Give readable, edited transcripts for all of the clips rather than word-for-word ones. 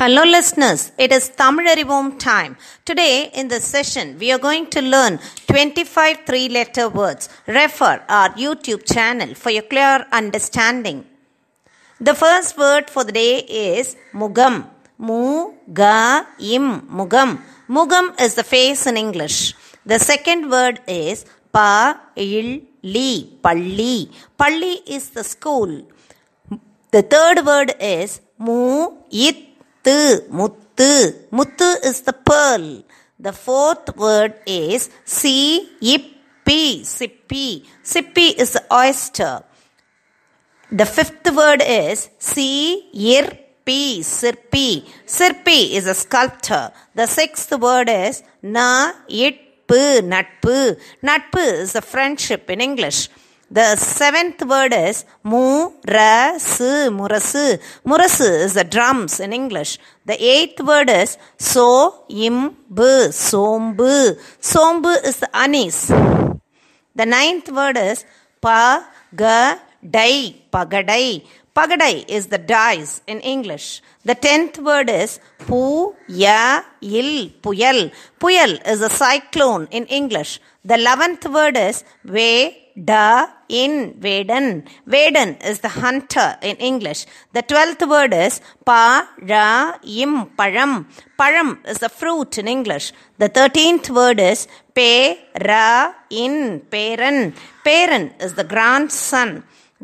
Hello listeners, it is Tamil Arivom time. Today in this session we are going to learn 25 three-letter words. Refer our YouTube channel for your clear understanding. The first word for the day is Mugam. Mu-ga-im, Mugam. Mugam is the face in English. The second word is Pa-il-li, Palli. Palli is the school. The third word is Mu-it. Muttu. Muttu is the pearl. The fourth word is Sippi. Sippi. Sippi is the oyster. The fifth word is Sirpi. Sirpi. Sirpi is a sculptor. The sixth word is Naitpu. Natpu. Natpu is a friendship in English. The seventh word is Murasu. Murasu. Murasu is the drums in English. The eighth word is Soimbu. Sombu. Sombu is the anise. The ninth word is Pagadai. Pagadai. Pagadai is the dice in English. The tenth word is Puyayil. Puyal. Puyal is a cyclone in English. The 11th word is Vedan. Vedan is the hunter in English. The 12th word is Paraim. Param. Param is the fruit in English. The 13th word is Perain. Peran. Peran is the grandson.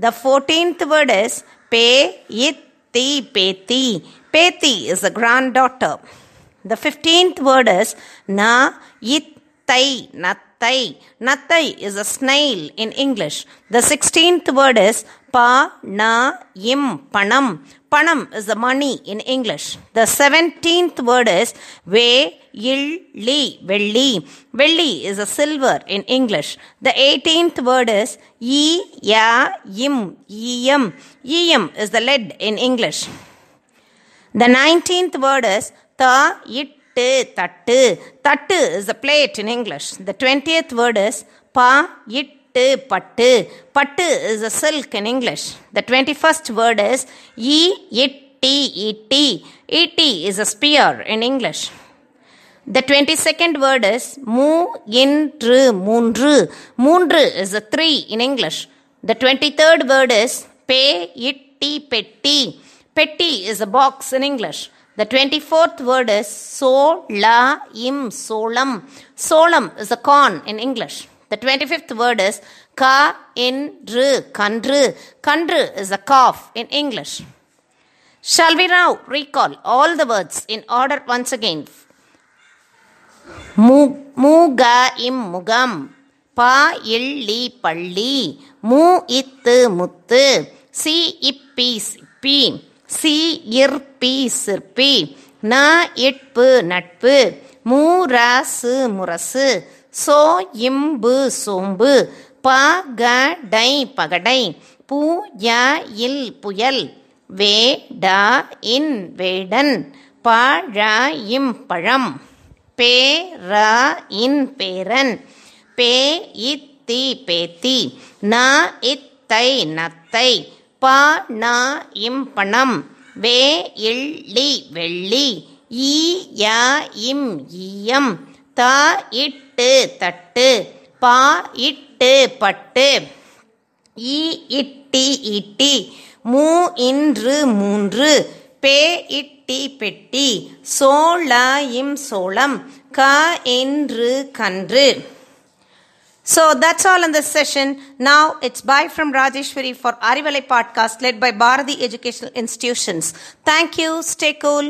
The 14th word is Peithi. Peithi. Peithi is the granddaughter. The 15th word is Naitai. Nattai. Nattai is a snail in English. The 16th word is Panaim. Panam. Panam is the money in English. The 17th word is Veilli. Velli. Velli is a silver in English. The 18th word is Iyayim. Iyam. Iyam is the lead in English. The 19th word is Thait. Tattu. Tattu is the plate in English. The 20th word is Pa-it-tu. Pattu. Pattu is a silk in English. The 21st word is E-it-ti. E-ti. E-ti is a spear in English. The 22nd word is Mu-in-ru. Moonru. Moonru is a 3 in English. The 23rd word is Pe-it-ti. Petti. Petti is a box in English. The 24th word is Solaim. Solam. Solam is a corn in English. The 25th word is Ka-in-ru. Kandru. Kandru is a calf in English. Shall we now recall all the words in order once again? Mu-ga-im. Mugam. Pa-il-li. Palli. Mu-it-tu. Muttu. Si-ip-pi-si-pi. Si-ir-pi, sirpi. Na-it-pu, natpu. Mu-ra-su, murasu. So-im-bu, sombu. Pa-ga-dai, pagadai. Pu-ya-il, puyal. Ve-da-in, vedan. Pa-ra-im, param. Pe-ra-in, peran. Pe-it-ti, peti. Na-it-tai, nattai. Pa-na-im, panam. Ve-il-li, velli. Ee-ya-im, iyam. Ta-it-tu, tattu. Pa-it-tu, pattu. Ee-it-ti, itti. Mu-in-ru, moonru. Pe-it-ti, petti. So-la-im, solam. Ka-in-ru, kanru. So that's all in this session. Now it's bye from Rajeshwari for Arivalai Podcast led by Bharati Educational Institutions. Thank you. Stay cool.